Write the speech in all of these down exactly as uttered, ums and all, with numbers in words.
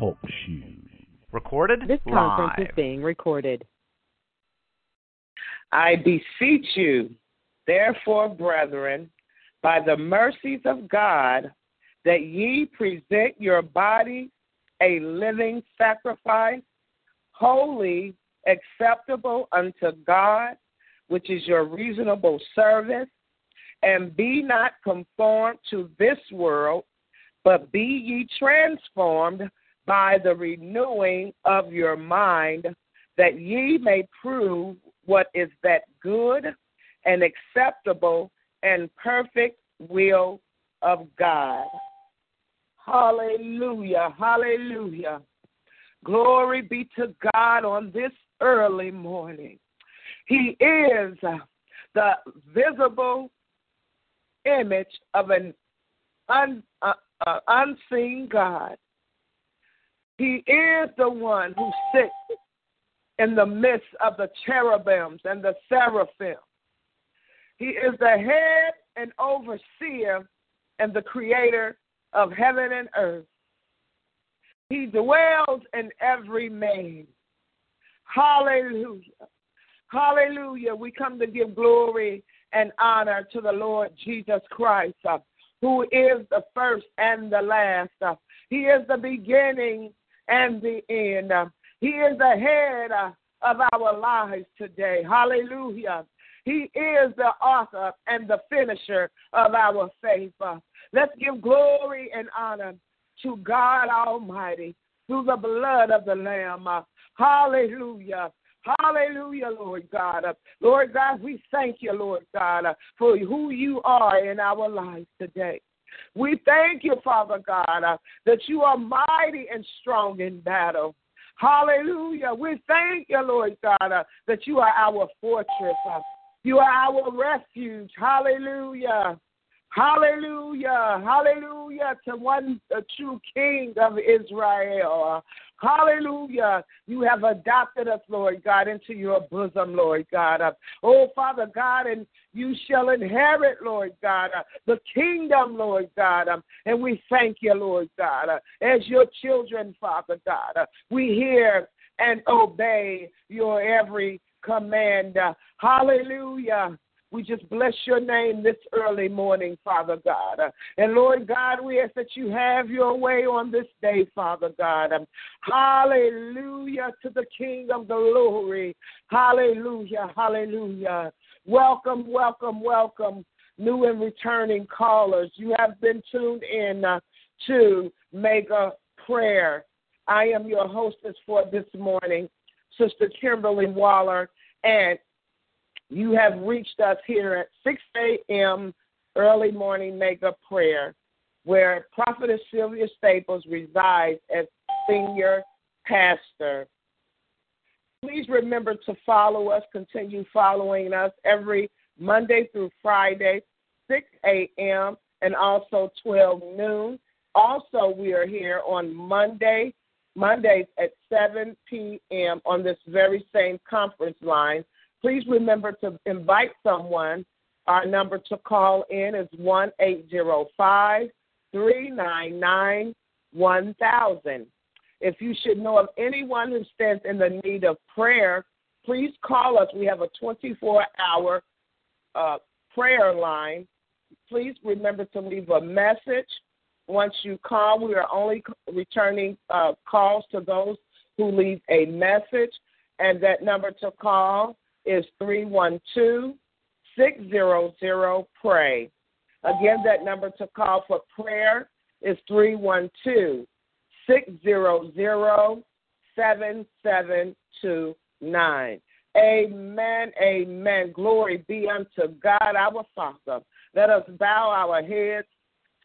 Talk shoes. Recorded? This conference live. Is being recorded. I beseech you, therefore, brethren, by the mercies of God, that ye present your body a living sacrifice, holy, acceptable unto God, which is your reasonable service, and be not conformed to this world, but be ye transformed by the renewing of your mind, that ye may prove what is that good and acceptable and perfect will of God. Hallelujah, hallelujah. Glory be to God on this early morning. He is the visible image of an un, uh, uh, unseen God. He is the one who sits in the midst of the cherubims and the seraphim. He is the head and overseer and the creator of heaven and earth. He dwells in every man. Hallelujah. Hallelujah. We come to give glory and honor to the Lord Jesus Christ, who is the first and the last. He is the beginning and the end. He is the head of our lives today. Hallelujah. He is the author and the finisher of our faith. Let's give glory and honor to God Almighty through the blood of the Lamb. Hallelujah. Hallelujah, Lord God. Lord God, we thank you, Lord God, for who you are in our lives today. We thank you, Father God, that you are mighty and strong in battle. Hallelujah. We thank you, Lord God, that you are our fortress. You are our refuge. Hallelujah. Hallelujah. Hallelujah to one, the true King of Israel. Hallelujah. You have adopted us, Lord God, into your bosom, Lord God. Oh, Father God, and you shall inherit, Lord God, the kingdom, Lord God. And we thank you, Lord God, as your children, Father God. We hear and obey your every command. Hallelujah. We just bless your name this early morning, Father God. And, Lord God, we ask that you have your way on this day, Father God. Hallelujah to the King of glory. Hallelujah, hallelujah. Welcome, welcome, welcome, new and returning callers. You have been tuned in uh, to Mega Prayer. I am your hostess for this morning, Sister Kimberly Waller, and you have reached us here at six a.m. early morning Mega Prayer, where Prophetess Sylvia Staples resides as senior pastor. Please remember to follow us, continue following us every Monday through Friday, six a.m. and also twelve noon. Also, we are here on Monday, Mondays at seven p.m. on this very same conference line. Please remember to invite someone. Our number to call in is one eight zero five, three nine nine, one thousand. If you should know of anyone who stands in the need of prayer, please call us. We have a twenty-four hour uh, prayer line. Please remember to leave a message. Once you call, we are only returning uh, calls to those who leave a message, and that number to call is three one two, six zero zero, P R A Y. Again, that number to call for prayer is three one two, six zero zero, seven seven two nine. Amen, amen. Glory be unto God our Father. Let us bow our heads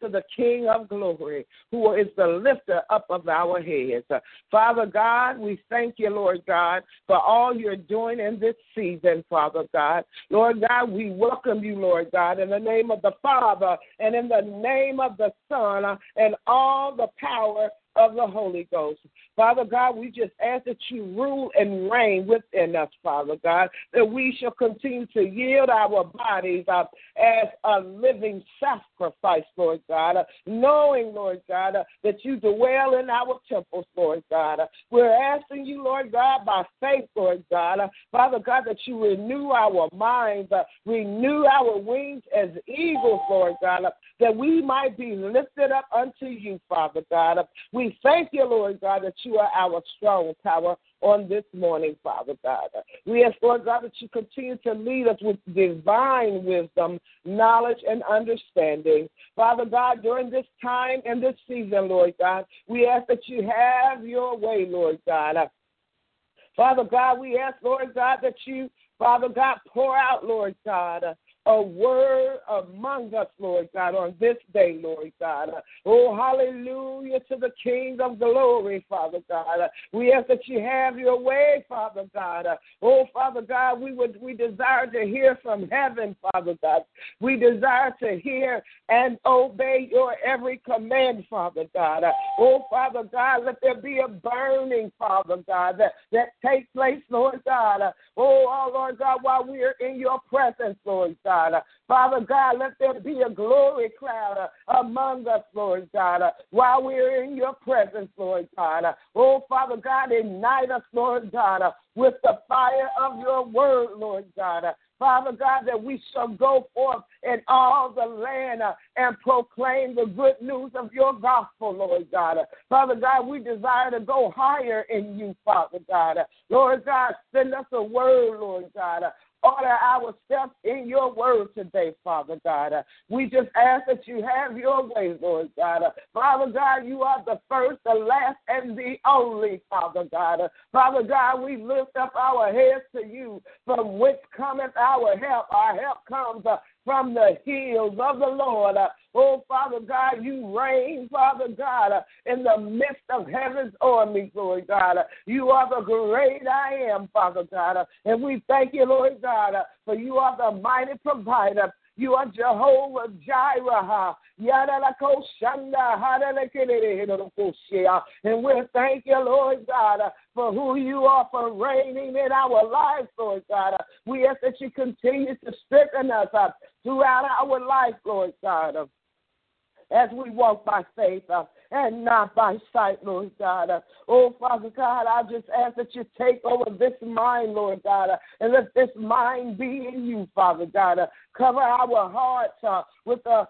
to the King of glory, who is the lifter up of our heads. Father God, we thank you, Lord God, for all you're doing in this season, Father God. Lord God, we welcome you, Lord God, in the name of the Father and in the name of the Son and all the power of the Holy Ghost. Father God, we just ask that you rule and reign within us, Father God, that we shall continue to yield our bodies up as a living sacrifice, Lord God, knowing, Lord God, that you dwell in our temples, Lord God. We're asking you, Lord God, by faith, Lord God, Father God, that you renew our minds, renew our wings as eagles, Lord God, that we might be lifted up unto you, Father God. We thank you, Lord God, that you are our strong tower on this morning, Father God. We ask, Lord God, that you continue to lead us with divine wisdom, knowledge, and understanding. Father God, during this time and this season, Lord God, we ask that you have your way, Lord God. Father God, we ask, Lord God, that you, Father God, pour out, Lord God, a word among us, Lord God, on this day, Lord God. Oh, hallelujah to the King of glory, Father God. We ask that you have your way, Father God. Oh, Father God, we would we desire to hear from heaven, Father God. We desire to hear and obey your every command, Father God. Oh, Father God, let there be a burning, Father God, that, that takes place, Lord God. Oh, oh, Lord God, while we are in your presence, Lord God. God. Father God, let there be a glory cloud among us, Lord God, while we're in your presence, Lord God. Oh, Father God, ignite us, Lord God, with the fire of your word, Lord God. Father God, that we shall go forth in all the land and proclaim the good news of your gospel, Lord God. Father God, we desire to go higher in you, Father God. Lord God, send us a word, Lord God. Order our steps in your word today, Father God. We just ask that you have your way, Lord God. Father God, you are the first, the last, and the only, Father God. Father God, we lift up our heads to you, from which cometh our help. Our help comes from the hills of the Lord. Oh, Father God, you reign, Father God, in the midst of heaven's armies, Lord God. You are the great I am, Father God. And we thank you, Lord God, for you are the mighty provider. You are Jehovah Jireh. And we thank you, Lord God, for who you are, for reigning in our lives, Lord God. We ask that you continue to strengthen us up throughout our life, Lord God, as we walk by faith and not by sight, Lord God. Oh, Father God, I just ask that you take over this mind, Lord God, and let this mind be in you, Father God. Cover our hearts uh, with a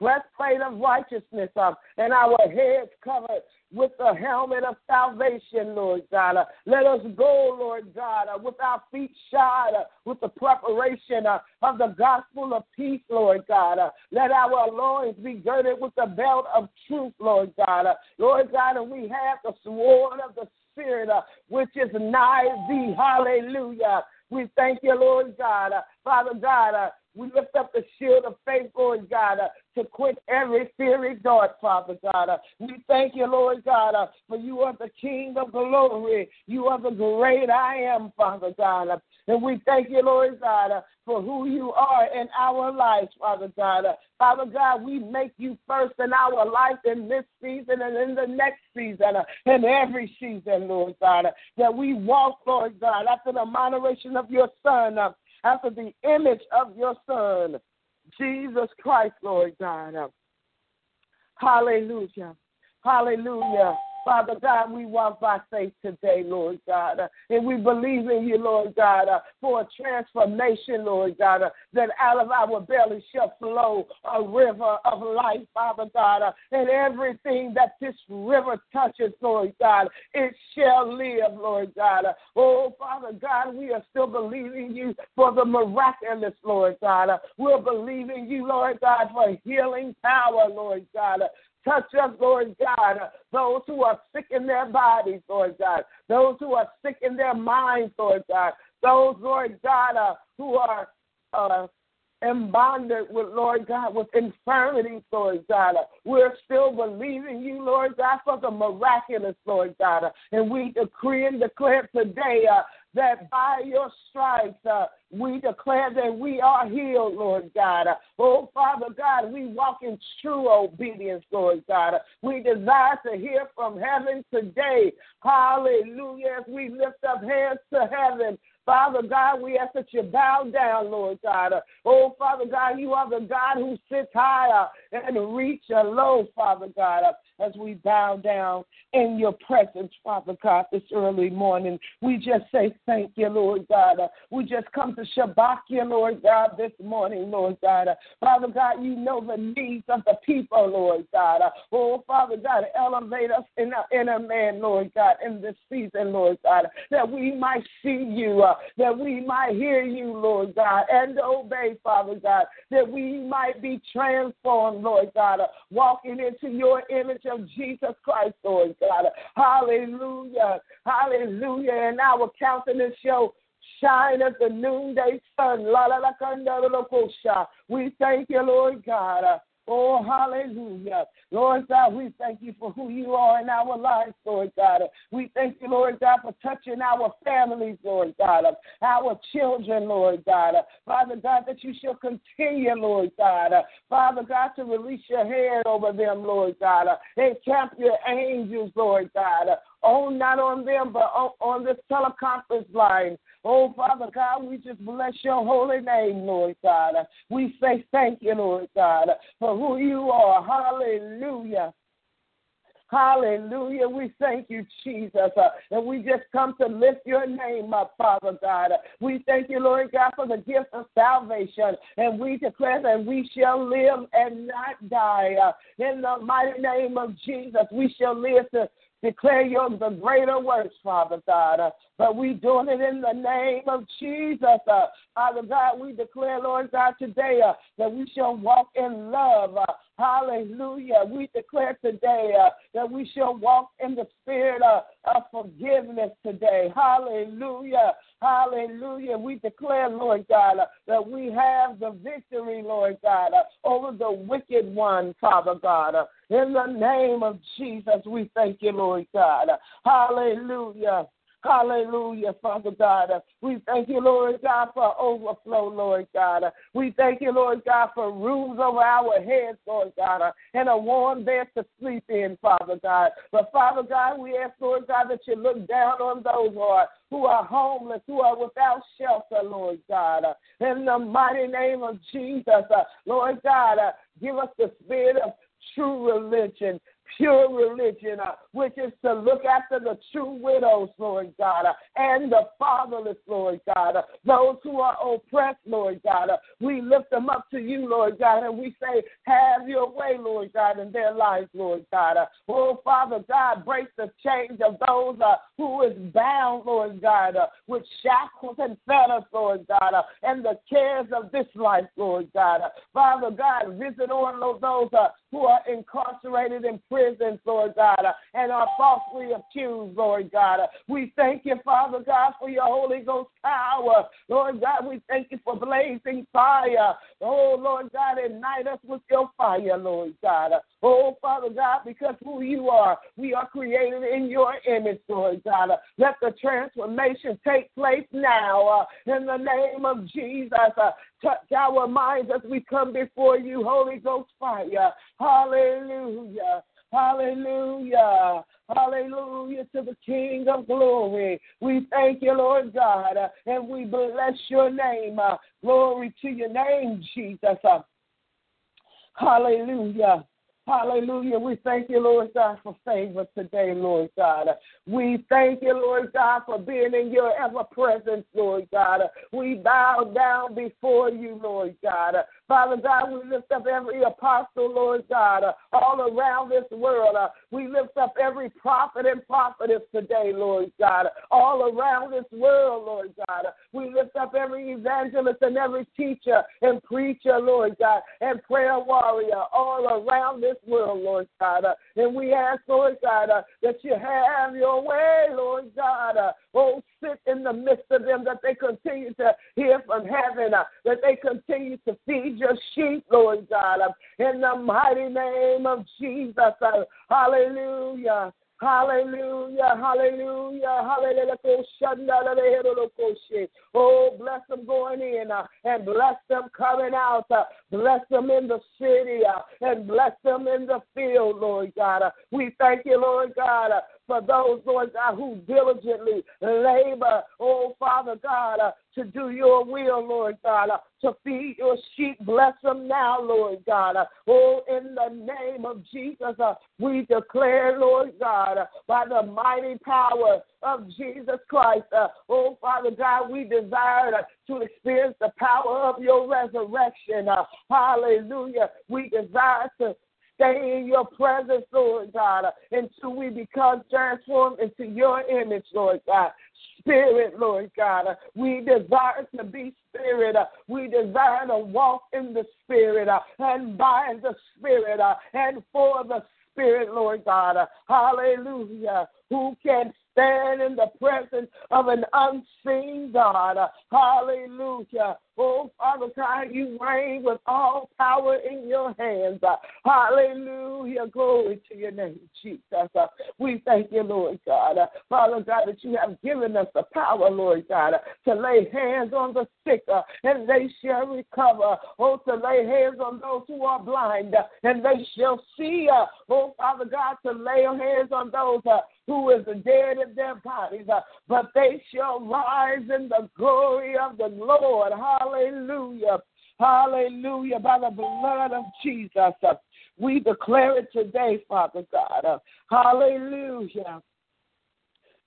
breastplate of righteousness uh, and our heads covered with the helmet of salvation, Lord God. Uh, let us go, Lord God, uh, with our feet shod, uh, with the preparation uh, of the gospel of peace, Lord God. Uh, let our loins be girded with the belt of truth, Lord God. Uh, Lord God, and we have the sword of the Spirit, uh, which is nigh thee. Hallelujah. We thank you, Lord God. Uh, Father God, uh, we lift up the shield of faith, Lord God, uh, to quench every fiery dart, Father God. Uh, we thank you, Lord God, uh, for you are the King of glory. You are the great I am, Father God. Uh, and we thank you, Lord God, uh, for who you are in our lives, Father God. Uh, Father God, we make you first in our life in this season and in the next season, uh, in every season, Lord God, uh, that we walk, Lord God, after the moderation of your Son, uh, after the image of your Son, Jesus Christ, Lord God. Hallelujah. Hallelujah. Father God, we walk by faith today, Lord God, and we believe in you, Lord God, for a transformation, Lord God, that out of our belly shall flow a river of life, Father God, and everything that this river touches, Lord God, it shall live, Lord God. Oh, Father God, we are still believing you for the miraculous, Lord God. We're believing you, Lord God, for healing power, Lord God. Touch us, Lord God, those who are sick in their bodies, Lord God, those who are sick in their minds, Lord God, those, Lord God, uh, who are uh, in bondage with, Lord God, with infirmities, Lord God. We're still believing you, Lord God, for the miraculous, Lord God. And we decree and declare today uh, that by your stripes, uh, we declare that we are healed, Lord God. Oh, Father God, we walk in true obedience, Lord God. We desire to hear from heaven today. Hallelujah. As we lift up hands to heaven, Father God, we ask that you bow down, Lord God. Oh, Father God, you are the God who sits higher and reaches low, Father God, as we bow down in your presence, Father God, this early morning. We just say thank you, Lord God. We just come to Shabbat you, Lord God, this morning, Lord God. Father God, you know the needs of the people, Lord God. Oh, Father God, elevate us in our inner man, Lord God, in this season, Lord God, that we might see you, that we might hear you, Lord God, and obey, Father God, that we might be transformed, Lord God, walking into your image of Jesus Christ, Lord God. Hallelujah. Hallelujah. And our countenance show shine as the noonday sun. La la la kanda la kosha. We thank you, Lord God. Oh, hallelujah. Lord God, we thank you for who you are in our lives, Lord God. We thank you, Lord God, for touching our families, Lord God, our children, Lord God. Father God, that you shall continue, Lord God. Father God, to release your hand over them, Lord God. Encamp your angels, Lord God. Oh, not on them, but on, on this teleconference line. Oh, Father God, we just bless your holy name, Lord God. We say thank you, Lord God, for who you are. Hallelujah. Hallelujah. We thank you, Jesus. Uh, and we just come to lift your name up, Father God. Uh, we thank you, Lord God, for the gift of salvation. And we declare that we shall live and not die. Uh, in the mighty name of Jesus, we shall live to declare your the greater works, Father God. Uh, but we doing it in the name of Jesus. Uh, Father God, we declare, Lord God, today uh, that we shall walk in love. Uh, hallelujah. We declare today uh, that we shall walk in the spirit uh, of forgiveness today. Hallelujah. Hallelujah. We declare, Lord God, uh, that we have the victory, Lord God, uh, over the wicked one, Father God. Uh, in the name of Jesus, we thank you, Lord God. Uh, hallelujah. Hallelujah, Father God. We thank you, Lord God, for overflow, Lord God. We thank you, Lord God, for roofs over our heads, Lord God, and a warm bed to sleep in, Father God. But, Father God, we ask, Lord God, that you look down on those, Lord, who are homeless, who are without shelter, Lord God. In the mighty name of Jesus, Lord God, give us the spirit of true religion, pure religion, uh, which is to look after the true widows, Lord God, uh, and the fatherless, Lord God, uh, those who are oppressed, Lord God. Uh, we lift them up to you, Lord God, and we say, have your way, Lord God, in their lives, Lord God. Uh, oh, Father God, break the chains of those uh, who is bound, Lord God, uh, with shackles and fetters, Lord God, uh, and the cares of this life, Lord God. Uh, Father God, visit on those uh, who are incarcerated in prisons, Lord God, and are falsely accused, Lord God. We thank you, Father God, for your Holy Ghost power. Lord God, we thank you for blazing fire. Oh, Lord God, ignite us with your fire, Lord God. Oh, Father God, because who you are, we are created in your image, Lord God. Let the transformation take place now. In the name of Jesus, touch our minds as we come before you, Holy Ghost fire. Hallelujah. Hallelujah. Hallelujah to the King of glory. We thank you, Lord God, uh, and we bless your name. Uh, glory to your name, Jesus. Uh, hallelujah. Hallelujah. We thank you, Lord God, for favor today, Lord God. We thank you, Lord God, for being in your ever presence, Lord God. We bow down before you, Lord God. Father God, we lift up every apostle, Lord God, uh, all around this world. Uh, we lift up every prophet and prophetess today, Lord God, all around this world, Lord God. Uh, we lift up every evangelist and every teacher and preacher, Lord God, and prayer warrior all around this world, Lord God. Uh, and we ask, Lord God, uh, that you have your way, Lord God. Uh, oh, sit in the midst of them, that they continue to hear from heaven, uh, that they continue to feed your sheep, Lord God, uh, in the mighty name of Jesus. Uh, hallelujah. Hallelujah, hallelujah, hallelujah. Oh, bless them going in uh, and bless them coming out. Uh, bless them in the city uh, and bless them in the field, Lord God. Uh, we thank you, Lord God, uh, for those, Lord God, who diligently labor, oh, Father God, uh, to do your will, Lord God, uh, to feed your sheep. Bless them now, Lord God. Uh, oh, in the name of Jesus, uh, we declare, Lord God, uh, by the mighty power of Jesus Christ, uh, oh, Father God, we desire uh, to experience the power of your resurrection. Uh, hallelujah. We desire to stay in your presence, Lord God, until we become transformed into your image, Lord God. Spirit, Lord God, we desire to be spirit. We desire to walk in the spirit and by the spirit and for the spirit, Lord God. Hallelujah. Who can stand in the presence of an unseen God? Hallelujah. Oh, Father God, you reign with all power in your hands. Hallelujah. Glory to your name, Jesus. We thank you, Lord God. Father God, that you have given us the power, Lord God, to lay hands on the sick and they shall recover. Oh, to lay hands on those who are blind and they shall see. Oh, Father God, to lay hands on those who is dead in their bodies, uh, but they shall rise in the glory of the Lord. Hallelujah. Hallelujah. By the blood of Jesus, uh, we declare it today, Father God. Uh, hallelujah.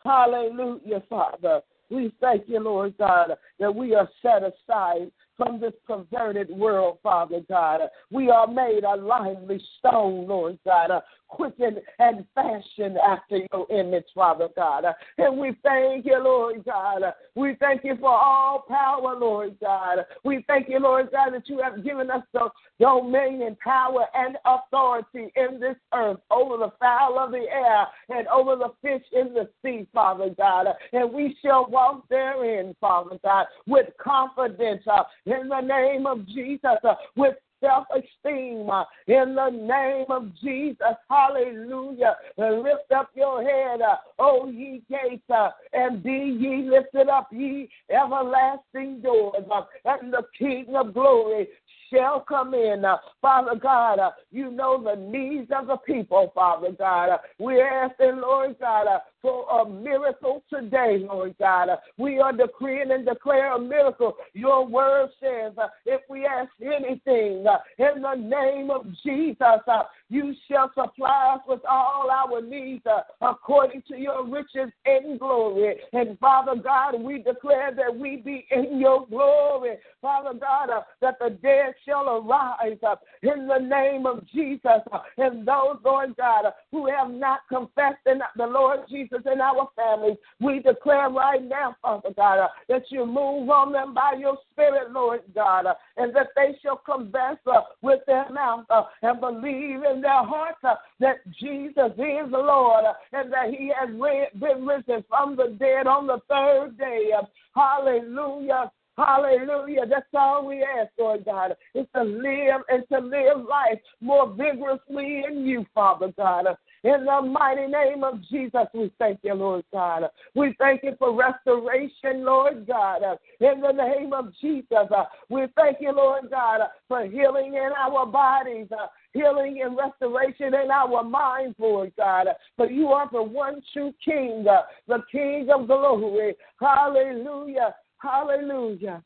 Hallelujah, Father. We thank you, Lord God, that we are set aside from this perverted world, Father God. We are made a lively stone, Lord God, uh, quickened and fashioned after your image, Father God. Uh, and we thank you, Lord God. Uh, we thank you for all power, Lord God. Uh, we thank you, Lord God, that you have given us the dominion, power, and authority in this earth over the fowl of the air and over the fish in the sea, Father God. Uh, and we shall walk therein, Father God, with confidence, uh, in the name of Jesus, uh, with self-esteem, uh, in the name of Jesus. Hallelujah. Lift up your head, uh, O ye gates, uh, and be ye lifted up, ye everlasting doors, uh, and the King of glory shall come in. Uh, Father God, uh, you know the needs of the people, Father God. Uh, we're asking, Lord God, uh, for a miracle today, Lord God. Uh, we are decreeing and declare a miracle. Your word says, uh, if we ask anything uh, in the name of Jesus, uh, you shall supply us with all our needs uh, according to your riches in glory. And Father God, we declare that we be in your glory. Father God, uh, that the dead shall arise up uh, in the name of Jesus. Uh, and those, Lord God, uh, who have not confessed in the Lord Jesus in our families, we declare right now, Father God, uh, that you move on them by your spirit, Lord God, uh, and that they shall confess uh, with their mouth uh, and believe in their hearts uh, that Jesus is Lord uh, and that he has re- been risen from the dead on the third day. Uh, hallelujah. Hallelujah. That's all we ask, Lord God, is to live and to live life more vigorously in you, Father God. In the mighty name of Jesus, we thank you, Lord God. We thank you for restoration, Lord God. In the name of Jesus, we thank you, Lord God, for healing in our bodies, healing and restoration in our minds, Lord God. For you are the one true King, the King of glory. Hallelujah. Hallelujah.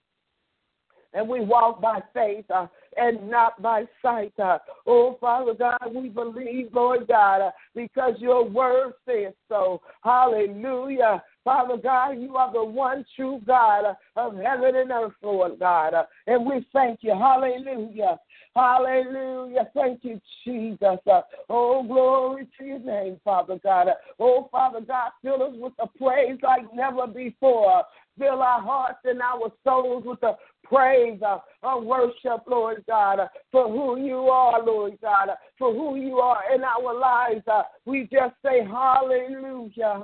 And we walk by faith uh, and not by sight. Uh. Oh, Father God, we believe, Lord God, uh, because your word says so. Hallelujah. Father God, you are the one true God of heaven and earth, Lord God. And we thank you. Hallelujah. Hallelujah. Thank you, Jesus. Oh, glory to your name, Father God. Oh, Father God, fill us with the praise like never before. Fill our hearts and our souls with the praise uh, and worship, Lord God, uh, for who you are, Lord God, uh, for who you are in our lives. Uh, we just say hallelujah,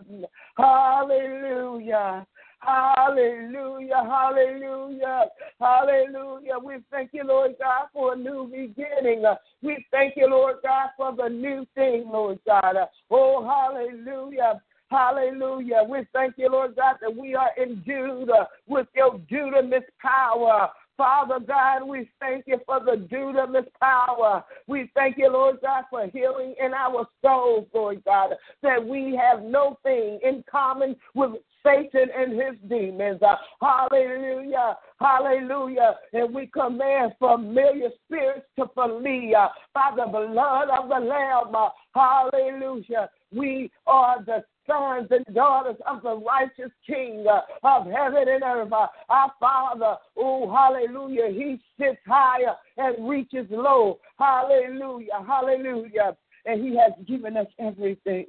hallelujah. Hallelujah, hallelujah, hallelujah. We thank you, Lord God, for a new beginning. We thank you, Lord God, for the new thing, Lord God. Oh, hallelujah. Hallelujah. We thank you, Lord God, that we are endued uh, with your dunamis power. Father God, we thank you for the dunamis power. We thank you, Lord God, for healing in our souls, Lord God, that we have no thing in common with Satan and his demons. Uh, hallelujah. Hallelujah. And we command familiar spirits to flee uh, by the blood of the Lamb. Uh, hallelujah. We are the sons and daughters of the righteous King uh, of heaven and earth, uh, our Father. Oh, hallelujah. He sits higher and reaches low. Hallelujah. Hallelujah. And he has given us everything.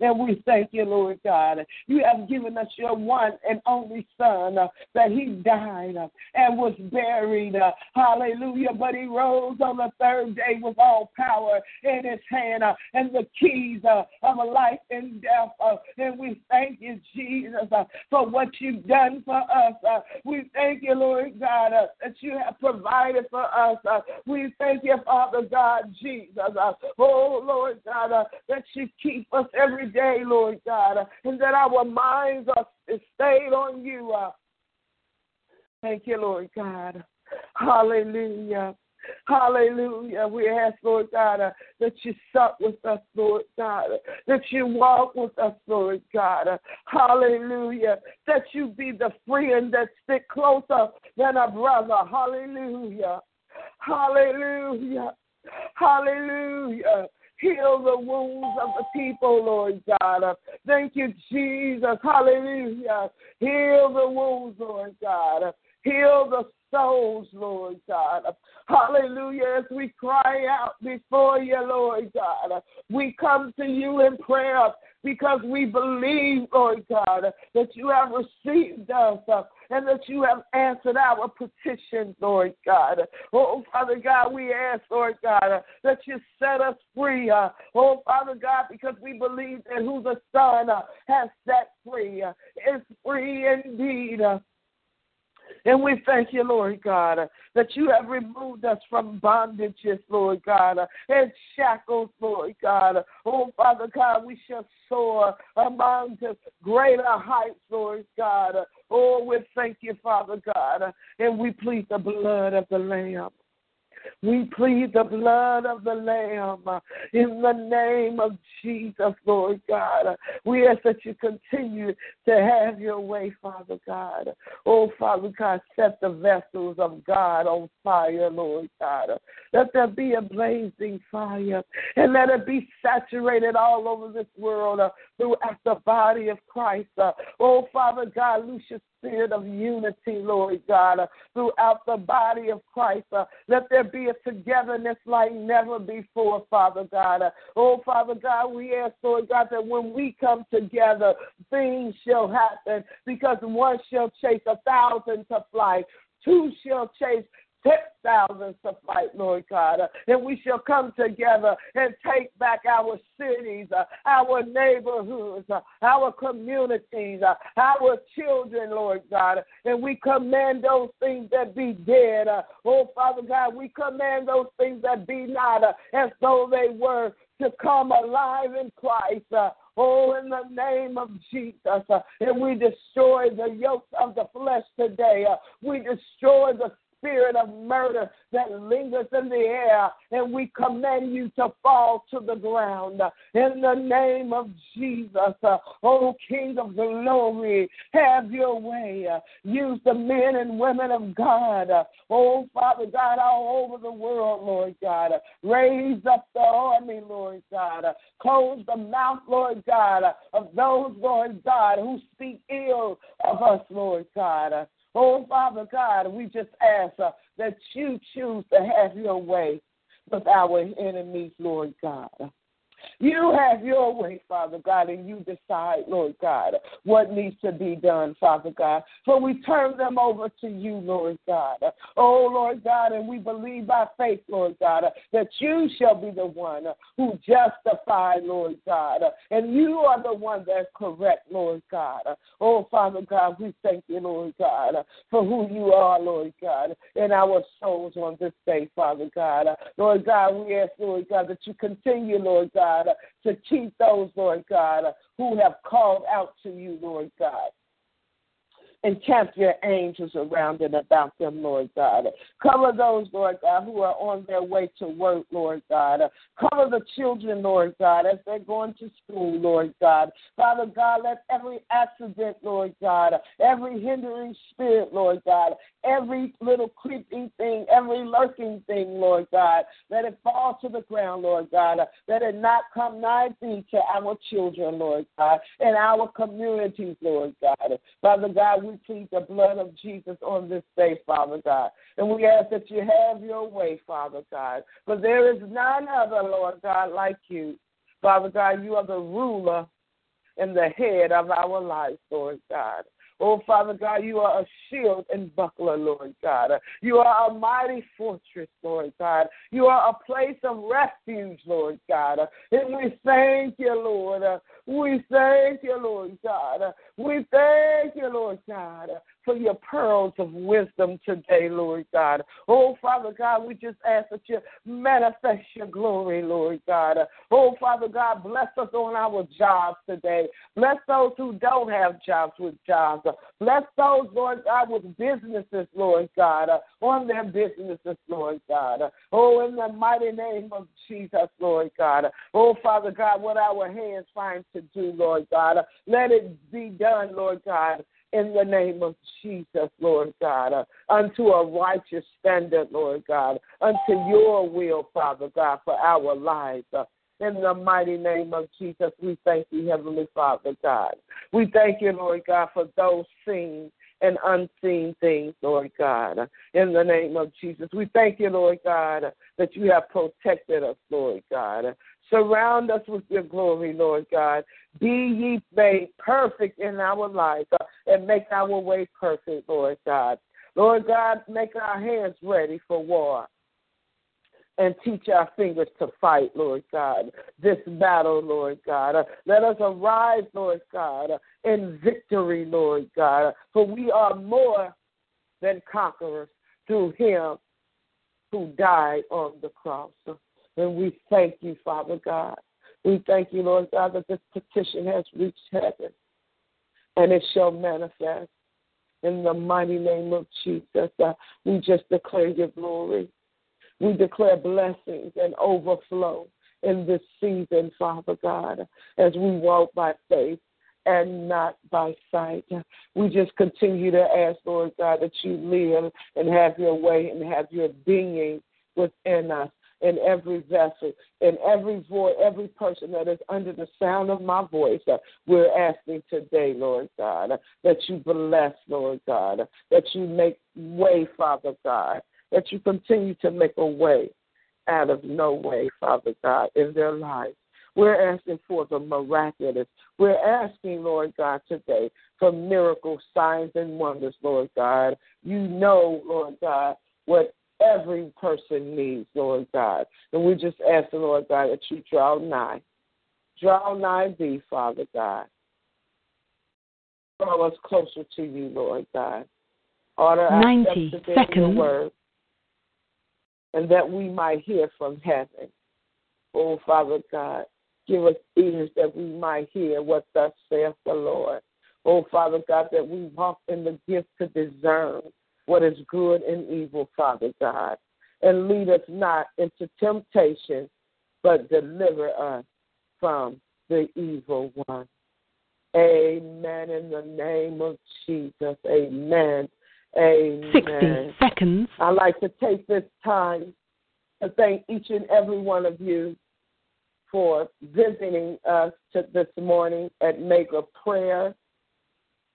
And we thank you, Lord God. You have given us your one and only Son, uh, that he died uh, and was buried. Uh, hallelujah. But he rose on the third day with all power in his hand uh, and the keys uh, of life and death. Uh, and we thank you, Jesus, uh, for what you've done for us. Uh, we thank you, Lord God, uh, that you have provided for us. Uh, we thank you, Father God, Jesus. Uh, oh, Lord. Lord God, uh, that you keep us every day, Lord God, uh, and that our minds are stayed on you. Uh. Thank you, Lord God. Hallelujah. Hallelujah. We ask, Lord God, uh, that you sup with us, Lord God, uh, that you walk with us, Lord God. Uh, hallelujah. That you be the friend that stick closer than a brother. Hallelujah. Hallelujah. Hallelujah. Heal the wounds of the people, Lord God. Thank you, Jesus. Hallelujah. Heal the wounds, Lord God. Heal the souls, Lord God. Hallelujah. As we cry out before you, Lord God, we come to you in prayer because we believe, Lord God, that you have received us and that you have answered our petitions, Lord God. Oh, Father God, we ask, Lord God, that you set us free. Oh, Father God, because we believe that who the Son has set free is free indeed. And we thank you, Lord God, uh, that you have removed us from bondages, Lord God, uh, and shackles, Lord God. Uh, oh, Father God, we shall soar among the greater heights, Lord God. Uh, oh, we thank you, Father God, uh, and we plead the blood of the Lamb. We plead the blood of the Lamb uh, in the name of Jesus, Lord God. Uh, we ask that you continue to have your way, Father God. Oh, Father God, set the vessels of God on fire, Lord God. Uh, let there be a blazing fire, and let it be saturated all over this world uh, throughout the body of Christ. Uh, oh, Father God, loose your spirit of unity, Lord God, uh, throughout the body of Christ. Uh, let there be a togetherness like never before, Father God. Uh, oh, Father God, we ask, Lord God, that when we come together, things shall happen, because one shall chase a thousand to flight, two shall chase ten thousand to fight, Lord God, uh, and we shall come together and take back our cities, uh, our neighborhoods, uh, our communities, uh, our children, Lord God, and we command those things that be dead. Uh, oh, Father God, we command those things that be not uh, as though they were to come alive in Christ. Uh, Oh, in the name of Jesus, uh, and we destroy the yokes of the flesh today. Uh, we destroy the spirit of murder that lingers in the air, and we command you to fall to the ground in the name of Jesus. Oh, King of glory, have your way. Use the men and women of God, oh, Father God, all over the world, Lord God. Raise up the army, Lord God. Close the mouth, Lord God, of those, Lord God, who speak ill of us, Lord God. Oh, Father God, we just ask uh, that you choose to have your way with our enemies, Lord God. You have your way, Father God, and you decide, Lord God, what needs to be done, Father God. So we turn them over to you, Lord God. Oh, Lord God, and we believe by faith, Lord God, that you shall be the one who justifies, Lord God, and you are the one that's correct, Lord God. Oh, Father God, we thank you, Lord God, for who you are, Lord God, and our souls on this day, Father God. Lord God, we ask, Lord God, that you continue, Lord God, God, to keep those, Lord God, who have called out to you, Lord God. Encamp your angels around and about them, Lord God. Cover those, Lord God, who are on their way to work, Lord God. Cover the children, Lord God, as they're going to school, Lord God. Father God, let every accident, Lord God, every hindering spirit, Lord God, every little creeping thing, every lurking thing, Lord God, let it fall to the ground, Lord God. Let it not come nigh thee to our children, Lord God, and our communities, Lord God. Father God, we plead the blood of Jesus on this day, Father God. And we ask that you have your way, Father God. For there is none other, Lord God, like you. Father God, you are the ruler and the head of our lives, Lord God. Oh, Father God, you are a shield and buckler, Lord God. You are a mighty fortress, Lord God. You are a place of refuge, Lord God. And we thank you, Lord. We thank you, Lord God. We thank you, Lord God, for your pearls of wisdom today, Lord God. Oh, Father God, we just ask that you manifest your glory, Lord God. Oh, Father God, bless us on our jobs today. Bless those who don't have jobs with jobs. Bless those, Lord God, with businesses, Lord God, on their businesses, Lord God. Oh, in the mighty name of Jesus, Lord God. Oh, Father God, what our hands find to do, Lord God, let it be done, Lord God, in the name of Jesus, Lord God, unto a righteous standard, Lord God, unto your will, Father God, for our lives. In the mighty name of Jesus, we thank you, Heavenly Father God. We thank you, Lord God, for those seen and unseen things, Lord God. In the name of Jesus, we thank you, Lord God, that you have protected us, Lord God. Surround us with your glory, Lord God. Be ye made perfect in our lives and make our way perfect, Lord God. Lord God, make our hands ready for war and teach our fingers to fight, Lord God, this battle, Lord God. Let us arise, Lord God, in victory, Lord God, for we are more than conquerors through him who died on the cross. And we thank you, Father God. We thank you, Lord God, that this petition has reached heaven, and it shall manifest in the mighty name of Jesus. Uh, we just declare your glory. We declare blessings and overflow in this season, Father God, as we walk by faith and not by sight. We just continue to ask, Lord God, that you live and have your way and have your being within us. In every vessel, in every voice, every person that is under the sound of my voice, uh, we're asking today, Lord God, uh, that you bless, Lord God, uh, that you make way, Father God, that you continue to make a way out of no way, Father God, in their lives. We're asking for the miraculous. We're asking, Lord God, today for miracles, signs, and wonders, Lord God. You know, Lord God, what every person needs, Lord God. And we just ask the Lord God that you draw nigh. Draw nigh thee, Father God. Draw us closer to you, Lord God. Order our steps today in your word, and that we might hear from heaven. Oh, Father God, give us ears that we might hear what thus saith the Lord. Oh, Father God, that we walk in the gift to discern what is good and evil, Father God. And lead us not into temptation, but deliver us from the evil one. Amen. In the name of Jesus. Amen. Amen. sixty seconds. I'd like to take this time to thank each and every one of you for visiting us to this morning at Mega Prayer.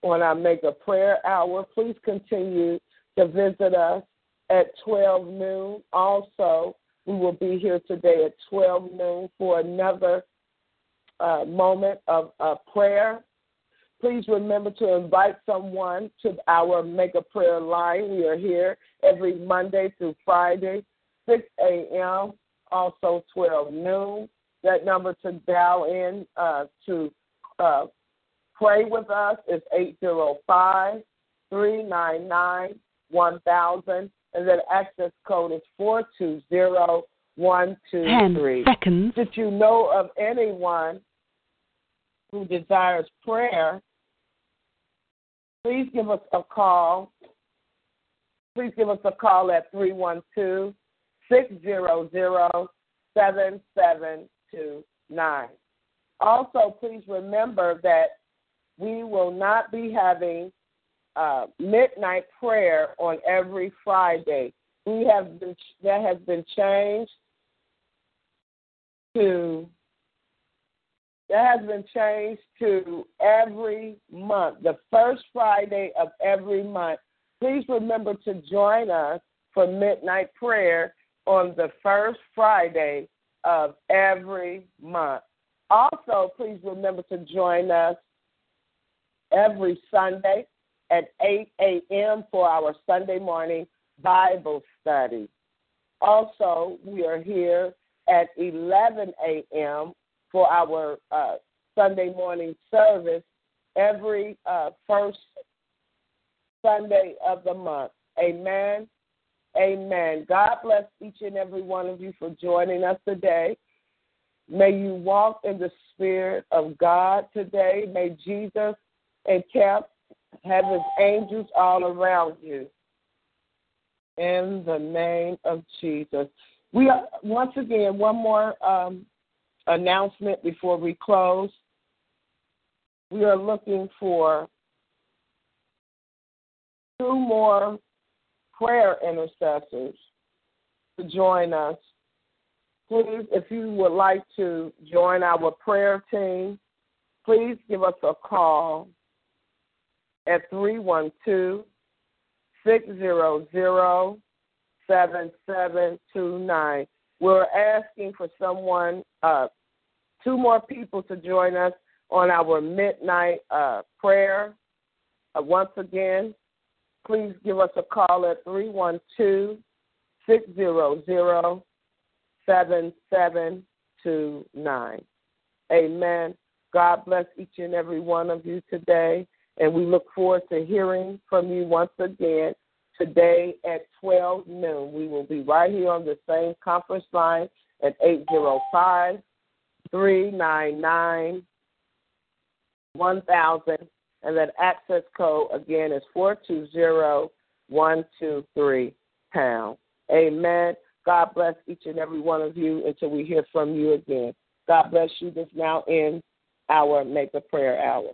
On our Mega Prayer Hour, please continue to visit us at twelve noon. Also, we will be here today at twelve noon for another uh, moment of uh, prayer. Please remember to invite someone to our Mega Prayer line. We are here every Monday through Friday, six a.m., also twelve noon. That number to dial in uh, to uh, pray with us is eight zero five, three nine nine, one thousand, and then access code is four two zero, one two three. Seconds. Did you know of anyone who desires prayer? Please give us a call. Please give us a call at three one two, six zero zero, seven seven two nine. Also, please remember that we will not be having uh, midnight prayer on every Friday. We have been, that has been changed to that has been changed to every month, the first Friday of every month. Please remember to join us for midnight prayer on the first Friday of every month. Also, please remember to join us every Sunday at eight a.m. for our Sunday morning Bible study. Also, we are here at eleven a.m. for our uh, Sunday morning service every uh, first Sunday of the month. Amen. Amen. God bless each and every one of you for joining us today. May you walk in the Spirit of God today. May Jesus encamp his angels all around you. In the name of Jesus. We are, once again, one more um, announcement before we close. We are looking for two more prayer intercessors to join us. Please, if you would like to join our prayer team, please give us a call at three one two, six zero zero, seven seven two nine. We're asking for someone, uh, two more people to join us on our midnight uh, prayer. Uh, once again, please give us a call at three one two, six zero zero, seven seven two nine. Amen. God bless each and every one of you today, and we look forward to hearing from you once again today at twelve noon. We will be right here on the same conference line at eight zero five, three nine nine, one thousand. And that access code, again, is four two zero, one two three pound. Amen. God bless each and every one of you until we hear from you again. God bless you. This now ends our Make a Prayer Hour.